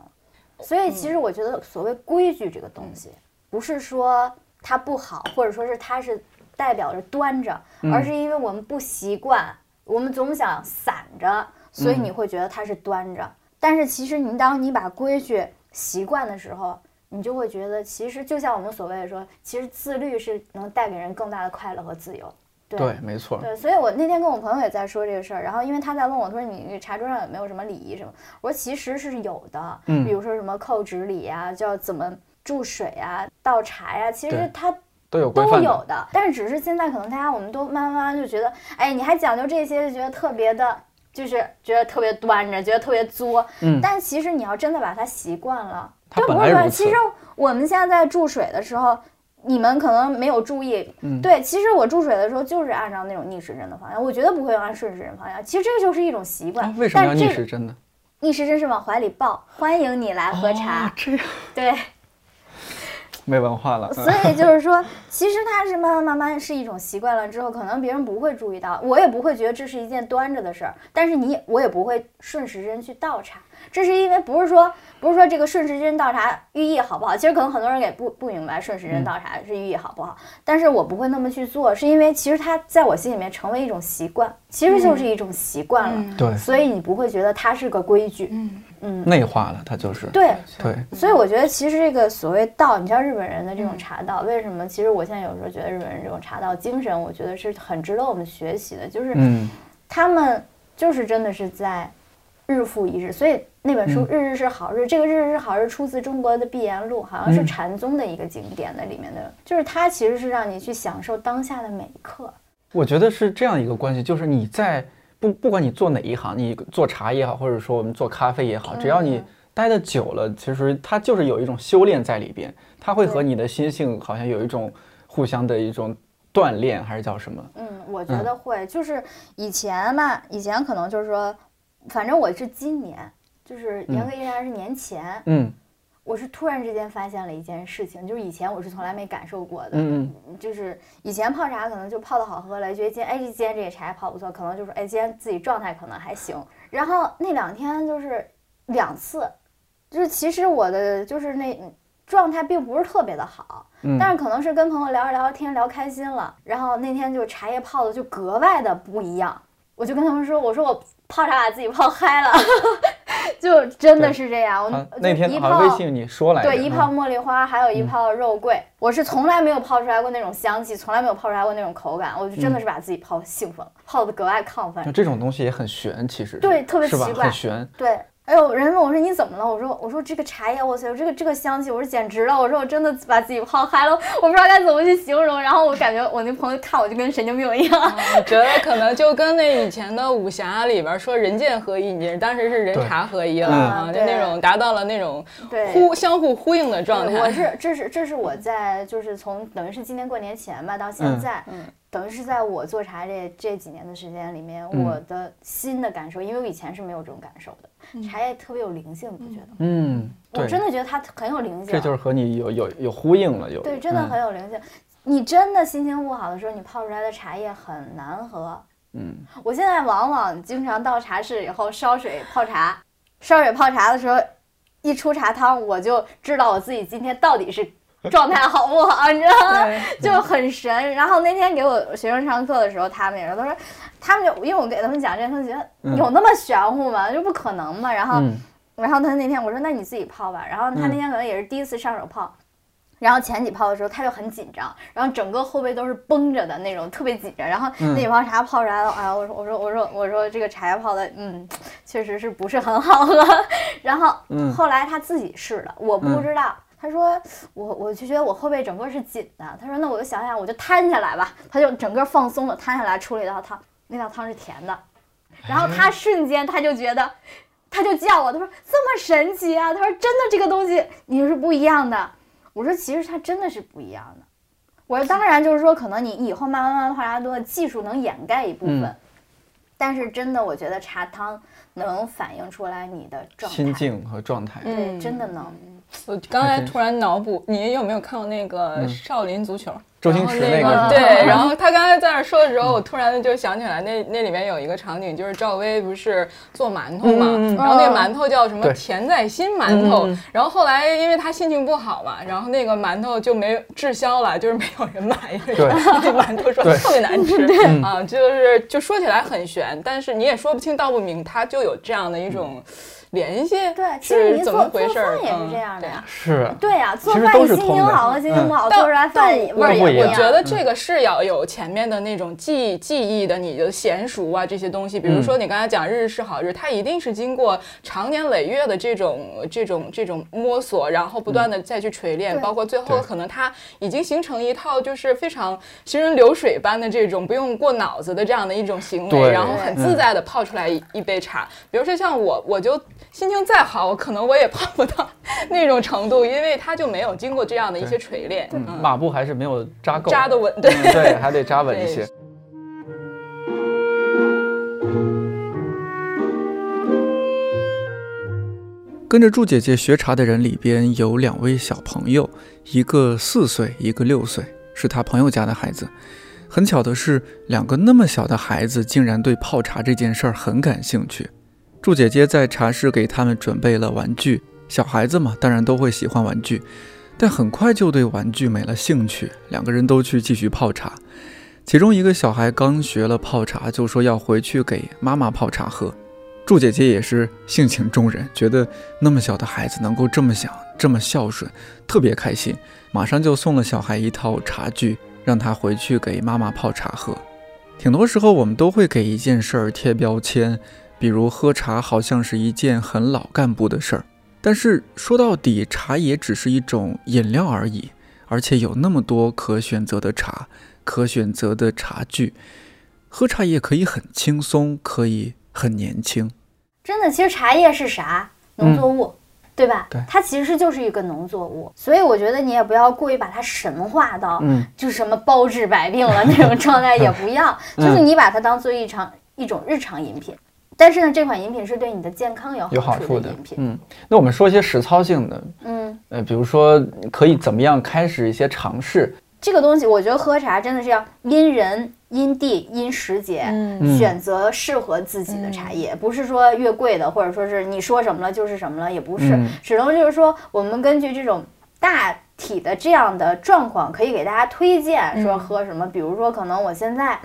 所以其实我觉得所谓规矩这个东西，不是说它不好，或者说是它是代表着端着，而是因为我们不习惯，我们总想散着，所以你会觉得它是端着。但是其实你当你把规矩习惯的时候，你就会觉得其实就像我们所谓的说，其实自律是能带给人更大的快乐和自由。对, 对没错对，所以我那天跟我朋友也在说这个事儿，然后因为他在问我，他说你茶桌上有没有什么礼仪什么，我说其实是有的，嗯，比如说什么扣纸礼啊，叫怎么注水啊，倒茶呀，啊，其实他都有规范的，都有的，但是只是现在可能大家我们都慢慢慢就觉得，哎，你还讲究这些，就觉得特别的，就是觉得特别端着，觉得特别作，嗯，但其实你要真的把它习惯了，它本来如此。其实我们现在在注水的时候，你们可能没有注意，嗯，对，其实我注水的时候就是按照那种逆时针的方向，我绝对不会按顺时针方向。其实这就是一种习惯。啊，为什么要逆时针呢？逆时针是往怀里抱，欢迎你来喝茶。哦，这样对，没文化了。所以就是说，其实它是慢慢慢慢是一种习惯了之后，可能别人不会注意到，我也不会觉得这是一件端着的事儿。但是你我也不会顺时针去倒茶，这是因为不是说不是说这个顺时针倒茶寓意好不好？其实可能很多人也不不明白顺时针倒茶是寓意好不好，嗯，但是我不会那么去做，是因为其实它在我心里面成为一种习惯，其实就是一种习惯了。对，嗯，所以你不会觉得它是个规矩，嗯嗯，内化了它就是对对。所以我觉得其实这个所谓道，你像日本人的这种茶道，嗯，为什么？其实我现在有时候觉得日本人这种茶道精神，我觉得是很值得我们学习的，就是他们就是真的是在日复一日，所以那本书《日日是好日》，嗯，这个《日日是好日》出自中国的《碧岩录》，好像是禅宗的一个经典的里面的，嗯，就是它其实是让你去享受当下的每一刻。我觉得是这样一个关系，就是你在不不管你做哪一行，你做茶也好，或者说我们做咖啡也好，只要你待得久了，其实它就是有一种修炼在里边，它会和你的心性好像有一种互相的一种锻炼，还是叫什么？嗯，我觉得会，嗯，就是以前嘛，以前可能就是说。反正我是今年，就是严格意义上是年前，嗯，我是突然之间发现了一件事情，就是以前我是从来没感受过的，嗯，就是以前泡茶可能就泡的好喝了，觉得今天哎今天这个茶泡不错，可能就是哎今天自己状态可能还行。然后那两天就是两次，就是其实我的就是那状态并不是特别的好，嗯，但是可能是跟朋友聊着聊天聊开心了，然后那天就茶叶泡的就格外的不一样，我就跟他们说，我说我。泡茶把自己泡嗨了就真的是这样。我、啊、那天好像微信你说来着，对，一泡茉莉花还有一泡肉桂，嗯，我是从来没有泡出来过那种香气，从来没有泡出来过那种口感，我就真的是把自己泡兴奋了，嗯，泡得格外亢奋。这种东西也很玄，其实对，特别奇怪，很玄。对，哎呦，人问我说你怎么了，我说我说这个茶叶，我操，这个这个香气，我说简直了，我说我真的把自己泡嗨了，我不知道该怎么去形容。然后我感觉我那朋友看我就跟神经病一样，啊，我觉得可能就跟那以前的武侠里边说人剑合一，你当时是人茶合一了，啊，就那种达到了那种呼相互呼应的状态。我是这是这是我在就是从等于是今年过年前吧到现在，嗯。嗯等于是在我做茶这这几年的时间里面，嗯，我的新的感受，因为我以前是没有这种感受的，嗯，茶叶特别有灵性，不觉得吗？嗯，我真的觉得它很有灵性，这就是和你有有有呼应了，有对，真的很有灵性，嗯。你真的心情不好的时候，你泡出来的茶叶很难喝。嗯，我现在往往经常到茶室以后烧水泡茶，烧水泡茶的时候，一出茶汤我就知道我自己今天到底是。状态好不好，你知道吗？就很神。然后那天给我学生上课的时候，他们也说，他说他们就因为我给他们讲这，他们觉得有那么玄乎吗？就不可能嘛。然后，嗯，然后他那天我说那你自己泡吧。然后他那天可能也是第一次上手泡，嗯，然后前几泡的时候他就很紧张，然后整个后背都是绷着的那种，特别紧张。然后那几泡茶泡出来了，哎呀，我说我说我说我说这个茶叶泡的，嗯，确实是不是很好喝。然后后来他自己试了，我不知道。嗯嗯他说我我就觉得我后背整个是紧的，他说那我就想想我就摊下来吧，他就整个放松了，摊下来出了一道汤，那道汤是甜的，然后他瞬间他就觉得，他就叫我，他说这么神奇啊，他说真的这个东西你是不一样的，我说其实它真的是不一样的，我说当然就是说可能你以后慢慢慢慢泡茶多，技术能掩盖一部分，嗯，但是真的我觉得茶汤能反映出来你的状态，心境和状态，对，真的能。我刚才突然脑补，你有没有看过那个《少林足球》？周星驰那个。对，然后他刚才在那说的时候，我突然就想起来，那那里面有一个场景，就是赵薇不是做馒头嘛，然后那馒头叫什么甜在心馒头，然后后来因为他心情不好嘛，然后那个馒头就没滞销了，就是没有人买，那馒头说特别难吃啊，就是就说起来很悬，但是你也说不清道不明，他就有这样的一种。联系对，其实你做做饭也是这样的呀，是，对呀，做饭心情好和心情不好做出来饭味儿也不一样。我觉得这个是要有前面的那种记忆记忆的，你的娴熟啊这些东西。比如说你刚才讲日式好日，它一定是经过长年累月的这种这种这种摸索，然后不断的再去锤炼，包括最后可能它已经形成一套就是非常行云流水般的这种不用过脑子的这样的一种行为，然后很自在的泡出来一杯茶。比如说像我，我就。心情再好，可能我也泡不到那种程度，因为它就没有经过这样的一些锤炼，嗯、马步还是没有扎够，扎得稳，对、嗯、对，还得扎稳一些。跟着祝姐姐学茶的人里边有两位小朋友，一个四岁，一个六岁，是她朋友家的孩子。很巧的是，两个那么小的孩子竟然对泡茶这件事儿很感兴趣。祝姐姐在茶室给他们准备了玩具，小孩子嘛，当然都会喜欢玩具，但很快就对玩具没了兴趣，两个人都去继续泡茶。其中一个小孩刚学了泡茶，就说要回去给妈妈泡茶喝。祝姐姐也是性情中人，觉得那么小的孩子能够这么想，这么孝顺，特别开心，马上就送了小孩一套茶具，让他回去给妈妈泡茶喝。挺多时候我们都会给一件事儿贴标签，比如喝茶好像是一件很老干部的事儿，但是说到底，茶也只是一种饮料而已，而且有那么多可选择的茶，可选择的茶具，喝茶也可以很轻松，可以很年轻。真的，其实茶叶是啥？农作物。嗯对吧？对，它其实就是一个农作物，所以我觉得你也不要过于把它神化到，嗯，就什么包治百病了那种状态也不要，嗯、就是你把它当做一场一种日常饮品。但是呢，这款饮品是对你的健康有好处的饮品。嗯，那我们说一些实操性的，嗯，呃，比如说可以怎么样开始一些尝试。这个东西，我觉得喝茶真的是要因人、因地、因时节，嗯、选择适合自己的茶叶，嗯、不是说越贵的，或者说是你说什么了就是什么了，也不是，嗯、只能就是说我们根据这种大体的这样的状况，可以给大家推荐说喝什么。嗯、比如说，可能我现在，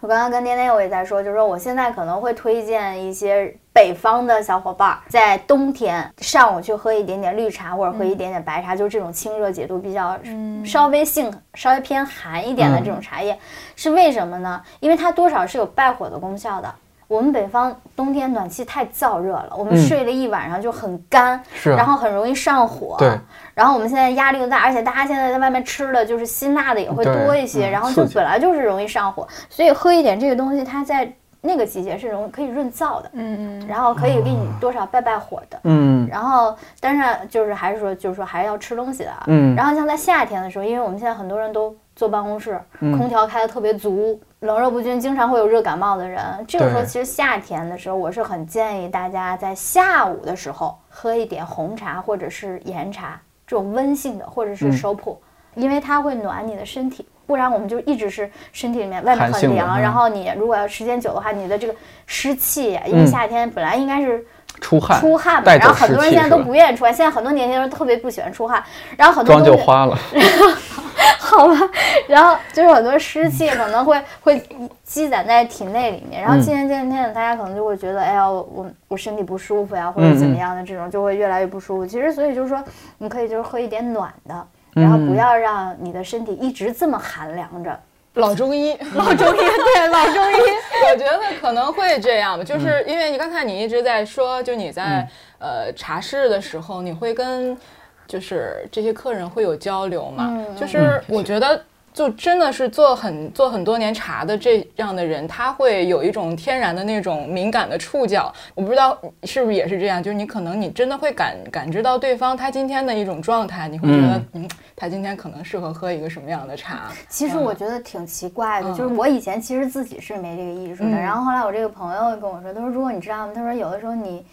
我刚刚跟颠颠我也在说，就是说我现在可能会推荐一些北方的小伙伴在冬天上午去喝一点点绿茶或者喝一点点白茶，嗯、就是这种清热解毒比较稍微性稍微偏寒一点的这种茶叶，嗯、是为什么呢？因为它多少是有败火的功效的。我们北方冬天暖气太燥热了，我们睡了一晚上就很干，嗯、然后很容易上火。对，然后我们现在压力又大，而且大家现在在外面吃的就是辛辣的也会多一些，嗯、然后就本来就是容易上火，所以喝一点这个东西，它在那个季节是容易可以润燥的，嗯，然后可以给你多少败败火的，嗯，然后但是就是还是说就是说还是要吃东西的，嗯，然后像在夏天的时候，因为我们现在很多人都坐办公室，嗯、空调开得特别足，冷热不均，经常会有热感冒的人。这个时候，其实夏天的时候，我是很建议大家在下午的时候喝一点红茶或者是岩茶，这种温性的，或者是手普，嗯、因为它会暖你的身体。不然我们就一直是身体里面外面很凉，嗯、然后你如果要时间久的话，你的这个湿气，啊，因为夏天本来应该是。出汗，出汗嘛，然后很多人现在都不愿意出汗，现在很多年轻人特别不喜欢出汗，然后很多妆就花了，好吧，然后就是很多湿气可能会会积攒在体内里面，然后渐渐渐渐的，大家可能就会觉得，哎呀，我我身体不舒服呀，或者怎么样的，这种就会越来越不舒服。其实，所以就是说，你可以就是喝一点暖的，然后不要让你的身体一直这么寒凉着。老中医，老中医，对，老中医，我觉得可能会这样，就是因为你刚才你一直在说，就你在、嗯、呃茶室的时候，你会跟就是这些客人会有交流嘛？嗯、就是我觉得。就真的是做很做很多年茶的这样的人，他会有一种天然的那种敏感的触角。我不知道是不是也是这样，就是你可能你真的会感感知到对方他今天的一种状态，你会觉得 嗯, 嗯，他今天可能适合喝一个什么样的茶。其实我觉得挺奇怪的，嗯、就是我以前其实自己是没这个意识的，嗯、然后后来我这个朋友跟我说，他说如果你知道吗，他说有的时候你。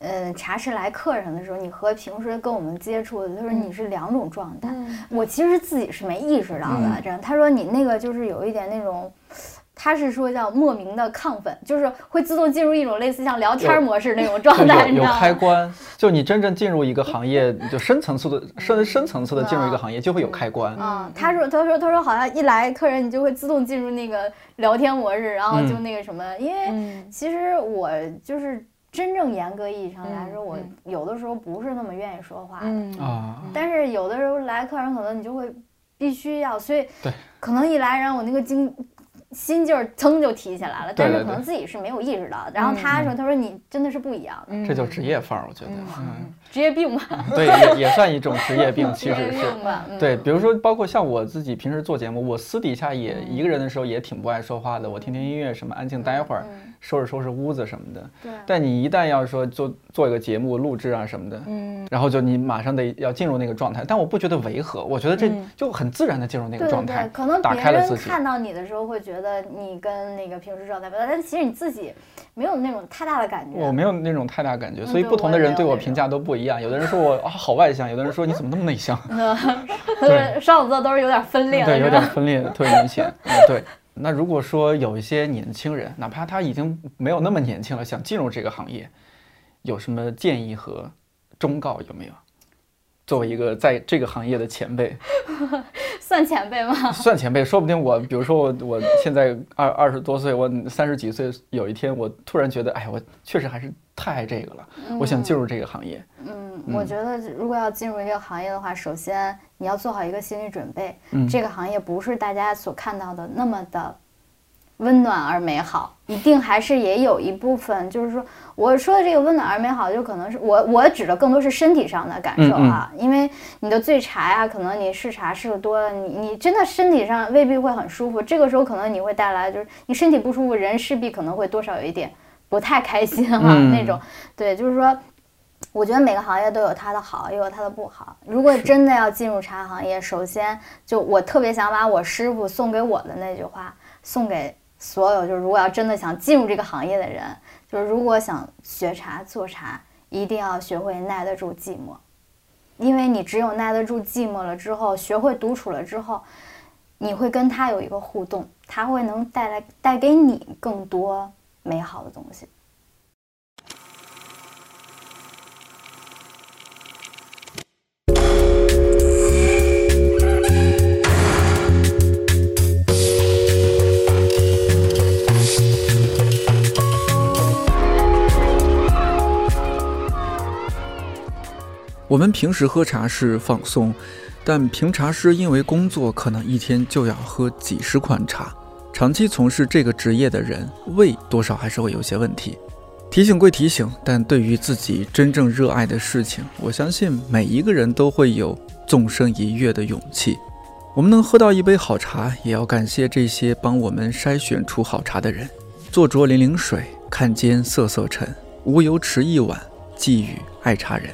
呃，查实来客人的时候，你和平时跟我们接触的，他说你是两种状态。嗯、我其实自己是没意识到的。这样、嗯，他说你那个就是有一点那种，他是说叫莫名的亢奋，就是会自动进入一种类似像聊天模式那种状态。有, 有, 有开关，就你真正进入一个行业，就深层次的深深层次的进入一个行业，就会有开关。啊、嗯嗯，他说，他说，他说，好像一来客人，你就会自动进入那个聊天模式，然后就那个什么，嗯、因为其实我就是。真正严格意义上来说，我有的时候不是那么愿意说话的啊，但是有的时候来客人，可能你就会必须要，所以可能一来让我那个精心劲儿噌就提起来了，但是可能自己是没有意识到。然后他说：“他说你真的是不一样的，这叫职业范儿，我觉得，职业病吧？对，也也算一种职业病，其实是。对，比如说，包括像我自己平时做节目，我私底下也一个人的时候也挺不爱说话的，我听听音乐什么，安静待会儿。”收拾收拾屋子什么的，对。但你一旦要说做做一个节目录制啊什么的，嗯，然后就你马上得要进入那个状态，但我不觉得违和，我觉得这就很自然的进入那个状态，对对对，可能别人看到你的时候会觉得你跟那个平时状态不搭，但其实你自己没有那种太大的感觉。我没有那种太大感觉，所以不同的人对我评价都不一样。嗯、有的人说我啊好外向，有的人说你怎么那么内向。嗯、对，双子座都是有点分裂，对，有点分裂特别明显，嗯，对。那如果说有一些年轻人，哪怕他已经没有那么年轻了，想进入这个行业，有什么建议和忠告有没有？作为一个在这个行业的前辈，算前辈吗？算前辈，说不定我，比如说我，我现在二二十多岁，我三十几岁，有一天我突然觉得，哎，我确实还是太爱这个了，嗯、我想进入这个行业。嗯，嗯我觉得如果要进入这个行业的话，首先。你要做好一个心理准备，嗯、这个行业不是大家所看到的那么的温暖而美好，一定还是也有一部分，就是说我说的这个温暖而美好，就可能是我我指的更多是身体上的感受啊，嗯嗯因为你的醉茶啊，可能你试茶试的多了，你你真的身体上未必会很舒服，这个时候可能你会带来就是你身体不舒服，人势必可能会多少有一点不太开心啊、嗯、那种，对，就是说。我觉得每个行业都有它的好，也有它的不好。如果真的要进入茶行业，首先就我特别想把我师傅送给我的那句话送给所有，就是如果要真的想进入这个行业的人，就是如果想学茶做茶，一定要学会耐得住寂寞，因为你只有耐得住寂寞了之后，学会独处了之后，你会跟他有一个互动，他会能带来带给你更多美好的东西。我们平时喝茶是放松，但评茶师因为工作可能一天就要喝几十款茶，长期从事这个职业的人，胃多少还是会有些问题。提醒归提醒，但对于自己真正热爱的事情，我相信每一个人都会有纵身一跃的勇气。我们能喝到一杯好茶，也要感谢这些帮我们筛选出好茶的人。坐酌零零水，看间瑟瑟尘，无由持一碗，寄予爱茶人。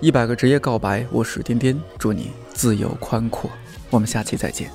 一百个职业告白，我是颠颠，祝你自由宽阔，我们下期再见。